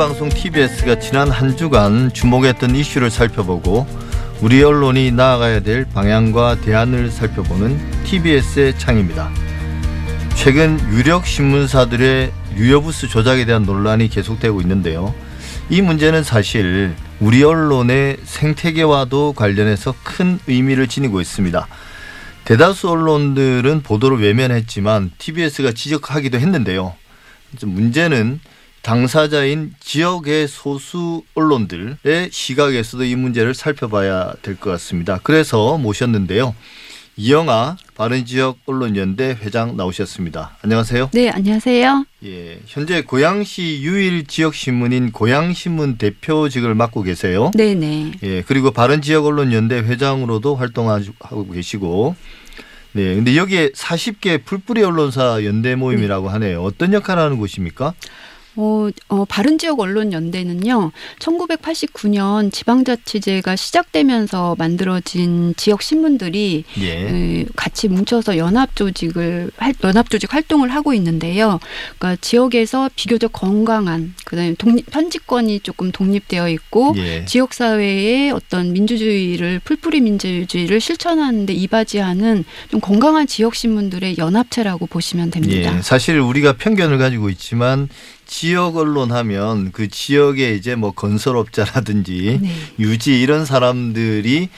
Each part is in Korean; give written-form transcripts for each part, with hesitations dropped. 방송 TBS가 지난 한 주간 주목했던 이슈를 살펴보고 우리 언론이 나아가야 될 방향과 대안을 살펴보는 TBS의 창입니다. 최근 유력 신문사들의 유효부수 조작에 대한 논란이 계속되고 있는데요. 이 문제는 사실 우리 언론의 생태계와도 관련해서 큰 의미를 지니고 있습니다. 대다수 언론들은 보도를 외면했지만 TBS가 지적하기도 했는데요. 문제는 당사자인 지역의 소수 언론들의 시각에서도 이 문제를 살펴봐야 될 것 같습니다. 그래서 모셨는데요. 이영아 바른지역언론연대 회장 나오셨습니다. 안녕하세요. 네, 안녕하세요. 예, 현재 고양시 유일 지역신문인 고양신문 대표직을 맡고 계세요. 네네. 예, 그리고 바른지역언론연대 회장으로도 활동하고 계시고. 네, 근데 여기에 40개 풀뿌리 언론사 연대 모임이라고 하네요. 어떤 역할을 하는 곳입니까? 바른지역언론연대는요. 1989년 지방자치제가 시작되면서 만들어진 지역신문들이 같이 뭉쳐서 연합조직 활동을 하고 있는데요. 그러니까 지역에서 비교적 건강한, 그다음에 편집권이 조금 독립되어 있고 지역사회의 어떤 민주주의를, 풀뿌리 민주주의를 실천하는 데 이바지하는 좀 건강한 지역신문들의 연합체라고 보시면 됩니다. 예, 사실 우리가 편견을 가지고 있지만 지역 언론 하면 그 지역의 이제 뭐 건설업자라든지 유지 이런 사람들이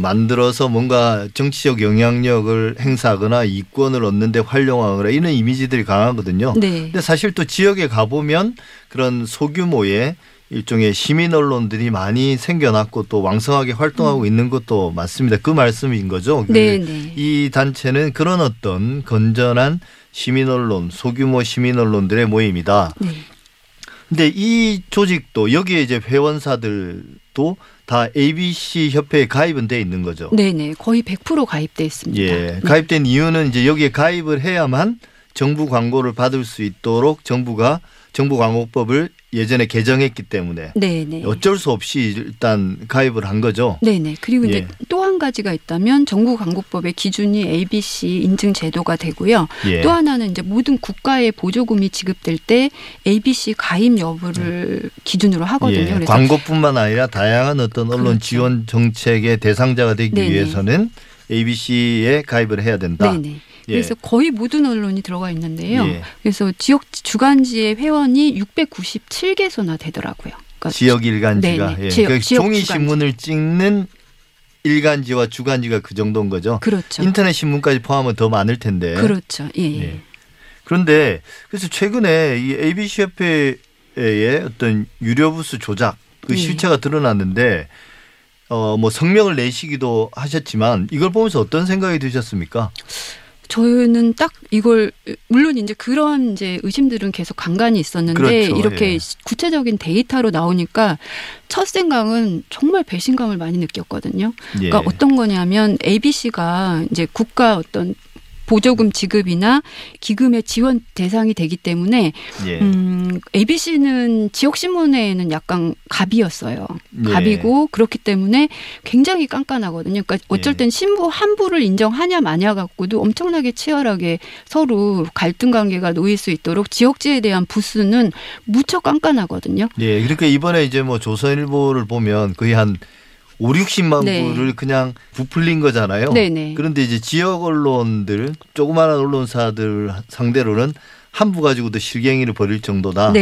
만들어서 뭔가 정치적 영향력을 행사하거나 이권을 얻는 데 활용하거나 이런 이미지들이 강하거든요. 근데 사실 또 지역에 가보면 그런 소규모의 일종의 시민 언론들이 많이 생겨났고 또 왕성하게 활동하고 있는 것도 맞습니다. 그 말씀인 거죠. 이 단체는 그런 어떤 건전한 시민 언론, 소규모 시민 언론들의 모임이다. 근데 이 조직도 여기에 이제 회원사들도 다 ABC 협회에 가입은 돼 있는 거죠. 네네, 거의 100% 가입돼 있습니다. 예, 가입된 이유는 이제 여기에 가입을 해야만 정부 광고를 받을 수 있도록 정부가 정부광고법을 예전에 개정했기 때문에 어쩔 수 없이 일단 가입을 한 거죠. 그리고 이제 또 한 가지가 있다면 정부광고법의 기준이 ABC 인증 제도가 되고요. 또 하나는 이제 모든 국가의 보조금이 지급될 때 ABC 가입 여부를 기준으로 하거든요. 그래서 광고뿐만 아니라 다양한 어떤 언론 지원 정책의 대상자가 되기 위해서는 ABC에 가입을 해야 된다. 그래서 거의 모든 언론이 들어가 있는데요. 그래서 지역 주간지의 회원이 697개소나 되더라고요. 그러니까 지역 일간지가 지역 종이 주간지. 신문을 찍는 일간지와 주간지가 그 정도인 거죠. 그렇죠. 인터넷 신문까지 포함하면 더 많을 텐데. 그렇죠. 그런데 그래서 최근에 이 ABC 협회의 어떤 유료 부수 조작 그 실체가 드러났는데 뭐 성명을 내시기도 하셨지만 이걸 보면서 어떤 생각이 드셨습니까? 저는 딱 이걸 물론 이제 그런 이제 의심들은 계속 간간이 있었는데 이렇게 구체적인 데이터로 나오니까 첫 생각은 정말 배신감을 많이 느꼈거든요. 그러니까 어떤 거냐면 ABC가 이제 국가 어떤 보조금 지급이나 기금의 지원 대상이 되기 때문에 ABC는 지역신문에는 약간 갑이었어요. 갑이고 그렇기 때문에 굉장히 깐깐하거든요. 그러니까 어쩔 땐 신부 한 부를 인정하냐 마냐 갖고도 엄청나게 치열하게 서로 갈등 관계가 놓일 수 있도록 지역지에 대한 부수는 무척 깐깐하거든요. 그러니까 이번에 이제 뭐 조선일보를 보면 거의 한 5,60만 부를 그냥 부풀린 거잖아요. 그런데 이제 지역 언론들, 조그마한 언론사들 상대로는 한부 가지고도 실갱이를 벌일 정도다.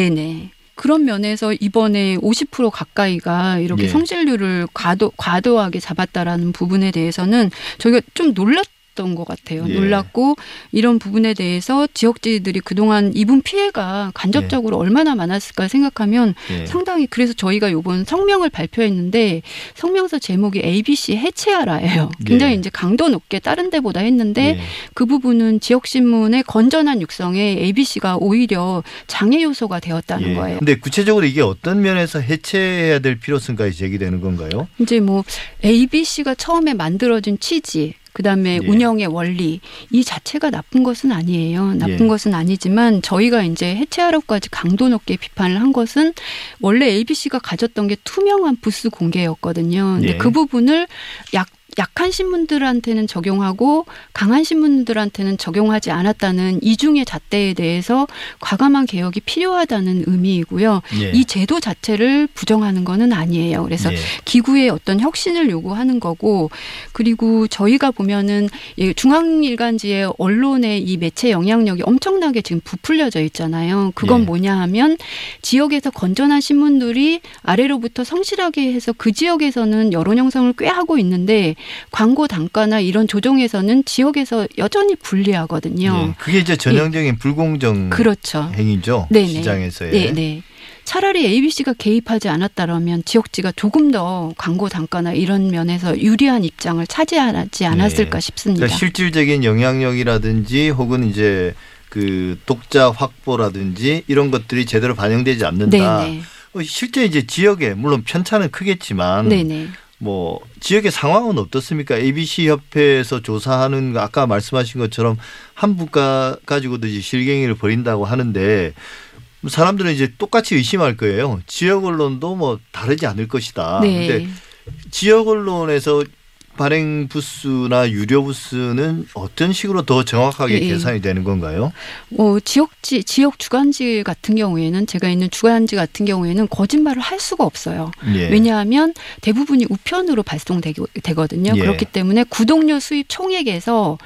그런 면에서 이번에 50% 가까이가 이렇게 성실률을 과도하게 잡았다라는 부분에 대해서는 저희가 좀 놀랐던 것 같아요. 놀랐고 이런 부분에 대해서 지역지들이 그동안 입은 피해가 간접적으로 얼마나 많았을까 생각하면 상당히 그래서 저희가 이번 성명을 발표했는데 성명서 제목이 ABC 해체하라예요. 굉장히 이제 강도 높게 다른 데보다 했는데 그 부분은 지역신문의 건전한 육성에 ABC가 오히려 장애 요소가 되었다는 거예요. 그런데 구체적으로 이게 어떤 면에서 해체해야 될 필요성까지 제기되는 건가요? 이제 뭐 ABC가 처음에 만들어진 취지 그다음에 운영의 원리 이 자체가 나쁜 것은 아니에요. 나쁜 것은 아니지만 저희가 이제 해체하라고까지 강도 높게 비판을 한 것은 원래 ABC가 가졌던 게 투명한 부수 공개였거든요. 근데 그 부분을 약한 신문들한테는 적용하고 강한 신문들한테는 적용하지 않았다는 이중의 잣대에 대해서 과감한 개혁이 필요하다는 의미이고요. 예. 이 제도 자체를 부정하는 거는 아니에요. 그래서 예. 기구의 어떤 혁신을 요구하는 거고, 그리고 저희가 보면은 중앙일간지의 언론의 이 매체 영향력이 엄청나게 지금 부풀려져 있잖아요. 그건 예. 뭐냐 하면 지역에서 건전한 신문들이 아래로부터 성실하게 해서 그 지역에서는 여론 형성을 꽤 하고 있는데 광고 단가나 이런 조정에서는 지역에서 여전히 불리하거든요. 네, 그게 이제 전형적인 예. 불공정 그렇죠. 행위죠. 네네. 시장에서의. 네네. 차라리 ABC가 개입하지 않았다면 지역지가 조금 더 광고 단가나 이런 면에서 유리한 입장을 차지하지 않았을까 네. 싶습니다. 그러니까 실질적인 영향력이라든지 혹은 이제 그 독자 확보라든지 이런 것들이 제대로 반영되지 않는다. 네네. 실제 이제 지역에 물론 편차는 크겠지만 네네. 뭐 지역의 상황은 어떻습니까? ABC 협회에서 조사하는 아까 말씀하신 것처럼 한 분과 가지고도 이제 실갱이를 벌인다고 하는데 사람들은 이제 똑같이 의심할 거예요. 지역 언론도 뭐 다르지 않을 것이다. 그런데 네. 지역 언론에서 발행 부수나 유료 부수는 어떤 식으로 더 정확하게 예. 계산이 되는 건가요? 지역 주간지 같은 경우에는 제가 있는 주간지 같은 경우에는 거짓말을 할 수가 없어요. 예. 왜냐하면 대부분이 우편으로 발송되거든요. 예. 그렇기 때문에 구독료 수입 총액에서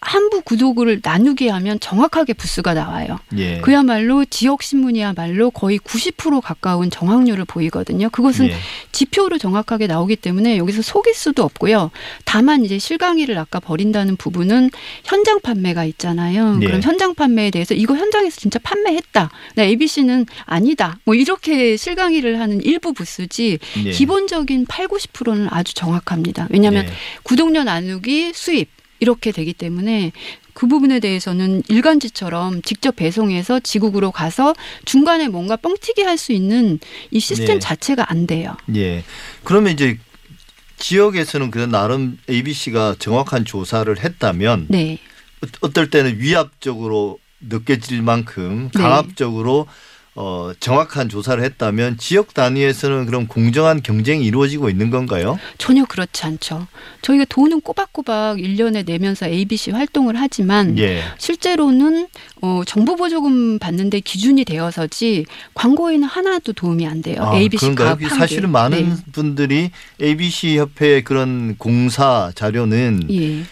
한부 구독을 나누게 하면 정확하게 부수가 나와요. 예. 그야말로 지역신문이야말로 거의 90% 가까운 정확률을 보이거든요. 그것은 예. 지표로 정확하게 나오기 때문에 여기서 속일 수도 없고요. 다만 이제 실강의를 아까 벌인다는 부분은 현장 판매가 있잖아요. 예. 그럼 현장 판매에 대해서 이거 현장에서 진짜 판매했다. ABC는 아니다. 뭐 이렇게 실강의를 하는 일부 부수지 예. 기본적인 80-90%는 아주 정확합니다. 왜냐하면 예. 구독료 나누기 수입. 이렇게 되기 때문에 그 부분에 대해서는 일간지처럼 직접 배송해서 지국으로 가서 중간에 뭔가 뻥튀기 할 수 있는 이 시스템 네. 자체가 안 돼요. 예. 그러면 이제 지역에서는 그런 나름 ABC가 정확한 조사를 했다면 네. 어떨 때는 위압적으로 느껴질 만큼 강압적으로 네. 정확한 조사를 했다면 지역 단위에서는 그럼 공정한 경쟁이 이루어지고 있는 건가요? 전혀 그렇지 않죠. 저희가 돈은 꼬박꼬박 1년에 내면서 ABC 활동을 하지만 예. 실제로는 정부 보조금 받는데 기준이 되어서지 광고에는 하나도 도움이 안 돼요. ABC 가입한 게. 사실은 많은 네. 분들이 ABC 협회의 그런 공사 자료는 예.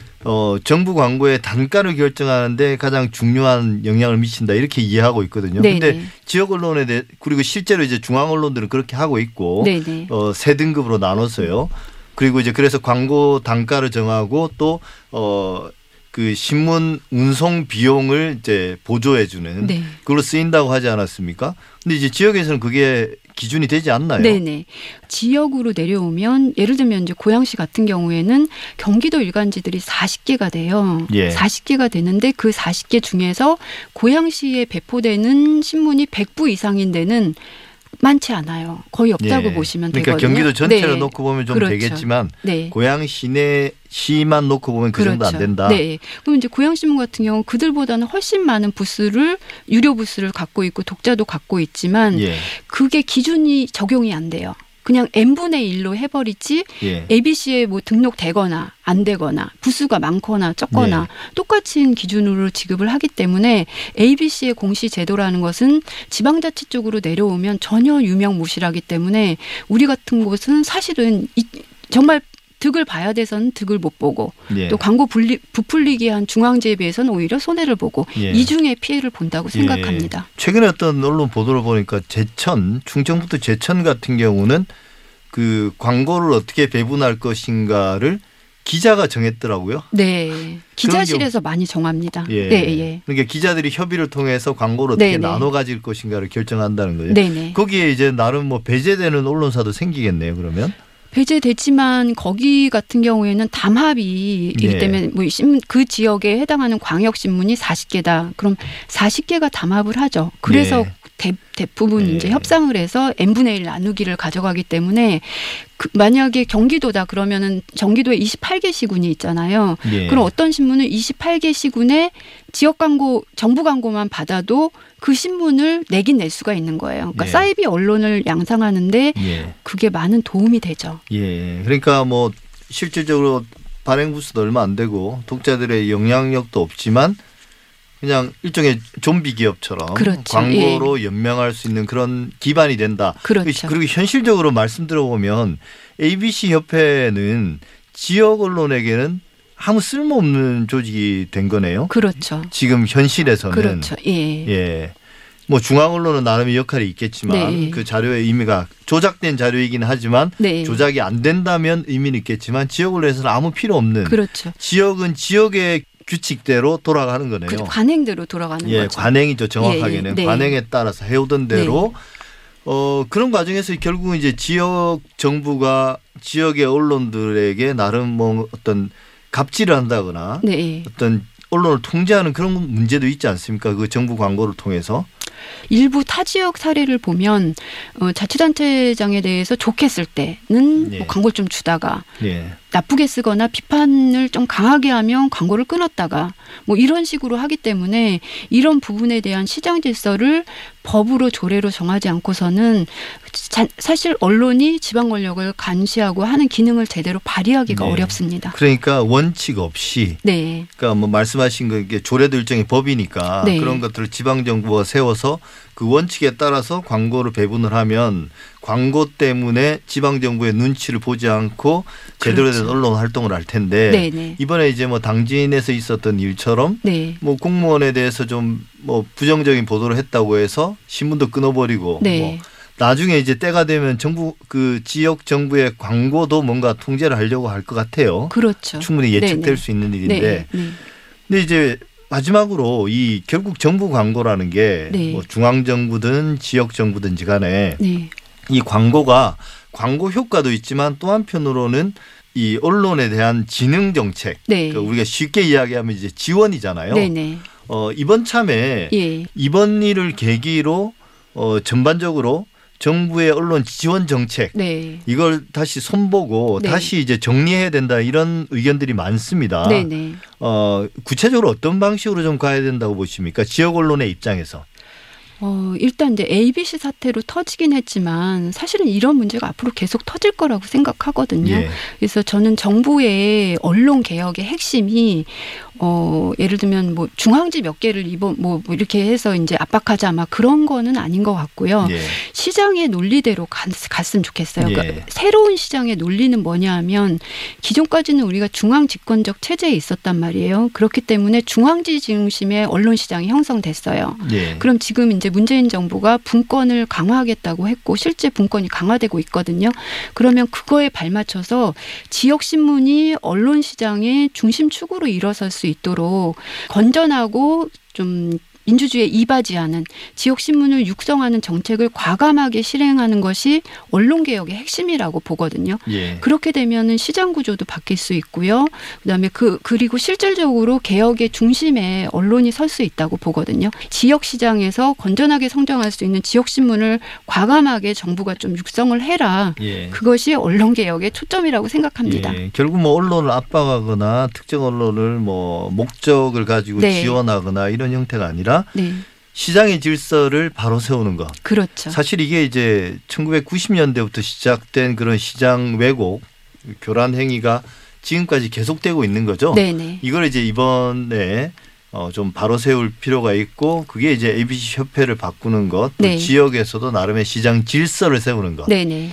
정부 광고의 단가를 결정하는데 가장 중요한 영향을 미친다 이렇게 이해하고 있거든요. 그런데 지역 언론에 대해 그리고 실제로 이제 중앙 언론들은 그렇게 하고 있고 세 등급으로 나눠서요. 그리고 이제 그래서 광고 단가를 정하고 또 그 신문 운송 비용을 이제 보조해주는 네. 그걸로 쓰인다고 하지 않았습니까? 근데 이제 지역에서는 그게 기준이 되지 않나요? 네네. 지역으로 내려오면 예를 들면 이제 고양시 같은 경우에는 경기도 일간지들이 40개가 돼요. 예. 40개가 되는데 그 40개 중에서 고양시에 배포되는 신문이 100부 이상인 데는 많지 않아요. 거의 없다고 예. 보시면 그러니까 되거든요. 그러니까 경기도 전체를 네. 놓고 보면 좀 그렇죠. 되겠지만 네. 고양 시내 시만 놓고 보면 그 그렇죠. 정도 안 된다. 네. 그럼 이제 고양신문 같은 경우는 그들보다는 훨씬 많은 부수를 유료 부수를 갖고 있고 독자도 갖고 있지만 예. 그게 기준이 적용이 안 돼요. 그냥 n분의 1로 해버리지 예. ABC에 뭐 등록되거나 안 되거나 부수가 많거나 적거나 예. 똑같은 기준으로 지급을 하기 때문에 ABC의 공시 제도라는 것은 지방자치 쪽으로 내려오면 전혀 유명무실하기 때문에 우리 같은 곳은 사실은 정말 득을 봐야 돼서는 득을 못 보고 예. 또 광고 부풀리게 한 중앙지에 비해서는 오히려 손해를 보고 예. 이중의 피해를 본다고 생각합니다. 예. 최근에 어떤 언론 보도를 보니까 제천, 충청북도 제천 같은 경우는 그 광고를 어떻게 배분할 것인가를 기자가 정했더라고요. 네. 기자실에서 많이 정합니다. 예. 네, 예. 그러니까 기자들이 협의를 통해서 광고를 어떻게 네네. 나눠 가질 것인가를 결정한다는 거예요. 네네. 거기에 이제 나름 뭐 배제되는 언론사도 생기겠네요. 그러면. 배제되지만 거기 같은 경우에는 담합이기 예. 때문에 뭐 그 지역에 해당하는 광역신문이 40개다. 그럼 40개가 담합을 하죠. 그래서 예. 대부분 예. 이제 협상을 해서 n분의 1 나누기를 가져가기 때문에 만약에 경기도다 그러면은 경기도에 28개 시군이 있잖아요. 예. 그럼 어떤 신문은 28개 시군에 지역 광고, 정부 광고만 받아도 그 신문을 내긴 낼 수가 있는 거예요. 그러니까 예. 사이비 언론을 양상하는데 예. 그게 많은 도움이 되죠. 예. 그러니까 뭐 실질적으로 발행 부수도 얼마 안 되고 독자들의 영향력도 없지만 그냥 일종의 좀비 기업처럼 그렇죠. 광고로 연명할 수 있는 그런 기반이 된다. 그렇죠. 그리고 현실적으로 말씀 들어보면 ABC 협회는 지역 언론에게는 아무 쓸모없는 조직이 된 거네요. 그렇죠. 지금 현실에서는. 그렇죠. 예. 예. 뭐 중앙 언론은 나름의 역할이 있겠지만 네. 그 자료의 의미가 조작된 자료이긴 하지만 네. 조작이 안 된다면 의미는 있겠지만 지역 언론에서는 아무 필요 없는. 그렇죠. 지역은 지역의 규칙대로 돌아가는 거네요. 그렇죠. 관행대로 돌아가는 예, 거죠. 관행이죠. 정확하게는. 예, 예. 네. 관행에 따라서 해오던 대로. 네. 그런 과정에서 결국은 이제 지역 정부가 지역의 언론들에게 나름 뭐 어떤 갑질을 한다거나 네. 어떤 언론을 통제하는 그런 문제도 있지 않습니까? 그 정부 광고를 통해서. 일부 타지역 사례를 보면 자치단체장에 대해서 좋게 쓸 때는 예. 뭐 광고를 좀 주다가 예. 나쁘게 쓰거나 비판을 좀 강하게 하면 광고를 끊었다가 뭐 이런 식으로 하기 때문에 이런 부분에 대한 시장 질서를 법으로 조례로 정하지 않고서는 사실 언론이 지방 권력을 감시하고 하는 기능을 제대로 발휘하기가 네. 어렵습니다. 그러니까 원칙 없이 네. 그러니까 뭐 말씀하신 거 이게 조례도 일종의 법이니까 네. 그런 것들을 지방 정부가 세워서 그 원칙에 따라서 광고를 배분을 하면 광고 때문에 지방 정부의 눈치를 보지 않고 제대로 된 그렇죠. 언론 활동을 할 텐데 네네. 이번에 이제 뭐 당진에서 있었던 일처럼 네. 뭐 공무원에 대해서 좀 뭐 부정적인 보도를 했다고 해서 신문도 끊어버리고 네. 뭐 나중에 이제 때가 되면 정부 그 지역 정부의 광고도 뭔가 통제를 하려고 할 것 같아요. 그렇죠. 충분히 예측될 네네. 수 있는 일인데 네네. 근데 이제. 마지막으로 이 결국 정부 광고라는 게 네. 뭐 중앙 정부든 지역 정부든지 간에 네. 이 광고가 광고 효과도 있지만 또 한편으로는 이 언론에 대한 지능 정책 네. 그러니까 우리가 쉽게 이야기하면 이제 지원이잖아요. 네네. 이번 참에 예. 이번 일을 계기로 전반적으로 정부의 언론 지원 정책 네. 이걸 다시 손보고 네. 다시 이제 정리해야 된다 이런 의견들이 많습니다. 네네. 구체적으로 어떤 방식으로 좀 가야 된다고 보십니까? 지역 언론의 입장에서. 일단 이제 ABC 사태로 터지긴 했지만 사실은 이런 문제가 앞으로 계속 터질 거라고 생각하거든요. 예. 그래서 저는 정부의 언론 개혁의 핵심이 예를 들면 뭐 중앙지 몇 개를 뭐 이렇게 해서 이제 압박하자 막 그런 거는 아닌 것 같고요. 예. 시장의 논리대로 갔으면 좋겠어요. 예. 그러니까 새로운 시장의 논리는 뭐냐 하면 기존까지는 우리가 중앙 집권적 체제에 있었단 말이에요. 그렇기 때문에 중앙지 중심의 언론 시장이 형성됐어요. 예. 그럼 지금 이제 문재인 정부가 분권을 강화하겠다고 했고 실제 분권이 강화되고 있거든요. 그러면 그거에 발맞춰서 지역신문이 언론 시장의 중심 축으로 일어설 수 있도록 건전하고 좀 민주주의에 이바지하는 지역신문을 육성하는 정책을 과감하게 실행하는 것이 언론개혁의 핵심이라고 보거든요. 예. 그렇게 되면 시장구조도 바뀔 수 있고요. 그다음에 그리고 실질적으로 개혁의 중심에 언론이 설 수 있다고 보거든요. 지역시장에서 건전하게 성장할 수 있는 지역신문을 과감하게 정부가 좀 육성을 해라. 예. 그것이 언론개혁의 초점이라고 생각합니다. 예. 결국 뭐 언론을 압박하거나 특정 언론을 뭐 목적을 가지고 네. 지원하거나 이런 형태가 아니라 네. 시장의 질서를 바로 세우는 것. 그렇죠. 사실 이게 이제 1990년대부터 시작된 그런 시장 왜곡, 교란 행위가 지금까지 계속되고 있는 거죠. 네네. 이걸 이제 이번에 좀 바로 세울 필요가 있고 그게 이제 ABC 협회를 바꾸는 것, 네. 지역에서도 나름의 시장 질서를 세우는 것. 네네.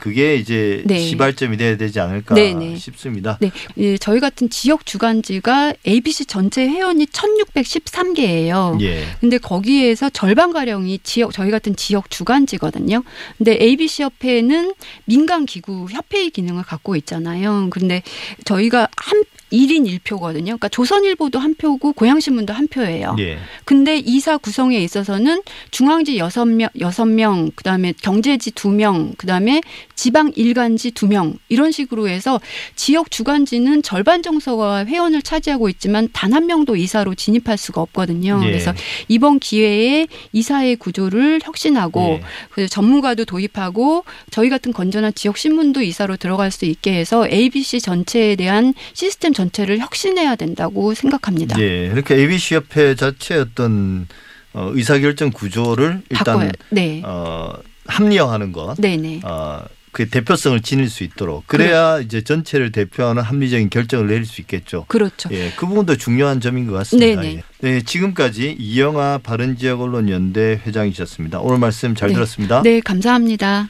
그게 이제 네. 시발점이 돼야 되지 않을까 네네. 싶습니다. 네, 예, 저희 같은 지역 주간지가 ABC 전체 회원이 1,613개예요. 그런데 예. 거기에서 절반가량이 저희 같은 지역 주간지거든요. 그런데 ABC 협회는 민간기구 협회의 기능을 갖고 있잖아요. 그런데 저희가 1인 1표거든요. 그러니까 조선일보도 1표고 고양신문도 1표예요. 예. 근데 이사 구성에 있어서는 중앙지 6명, 그다음에 경제지 2명, 그다음에 지방 일간지 2명 이런 식으로 해서 지역 주간지는 절반 정서가 회원을 차지하고 있지만 단 한 명도 이사로 진입할 수가 없거든요. 예. 그래서 이번 기회에 이사의 구조를 혁신하고 예. 전문가도 도입하고 저희 같은 건전한 지역 신문도 이사로 들어갈 수 있게 해서 ABC 전체에 대한 시스템 전체를 혁신해야 된다고 생각합니다. 예, 이렇게 ABC 협회 자체의 어떤 의사결정 구조를 일단 합리화하는 것, 그 대표성을 지닐 수 있도록 그래야 이제 전체를 대표하는 합리적인 결정을 내릴 수 있겠죠. 그렇죠. 예, 그 부분도 중요한 점인 것 같습니다. 예. 네, 지금까지 이영아 바른지역언론연대 회장이셨습니다. 오늘 말씀 잘 들었습니다. 네, 감사합니다.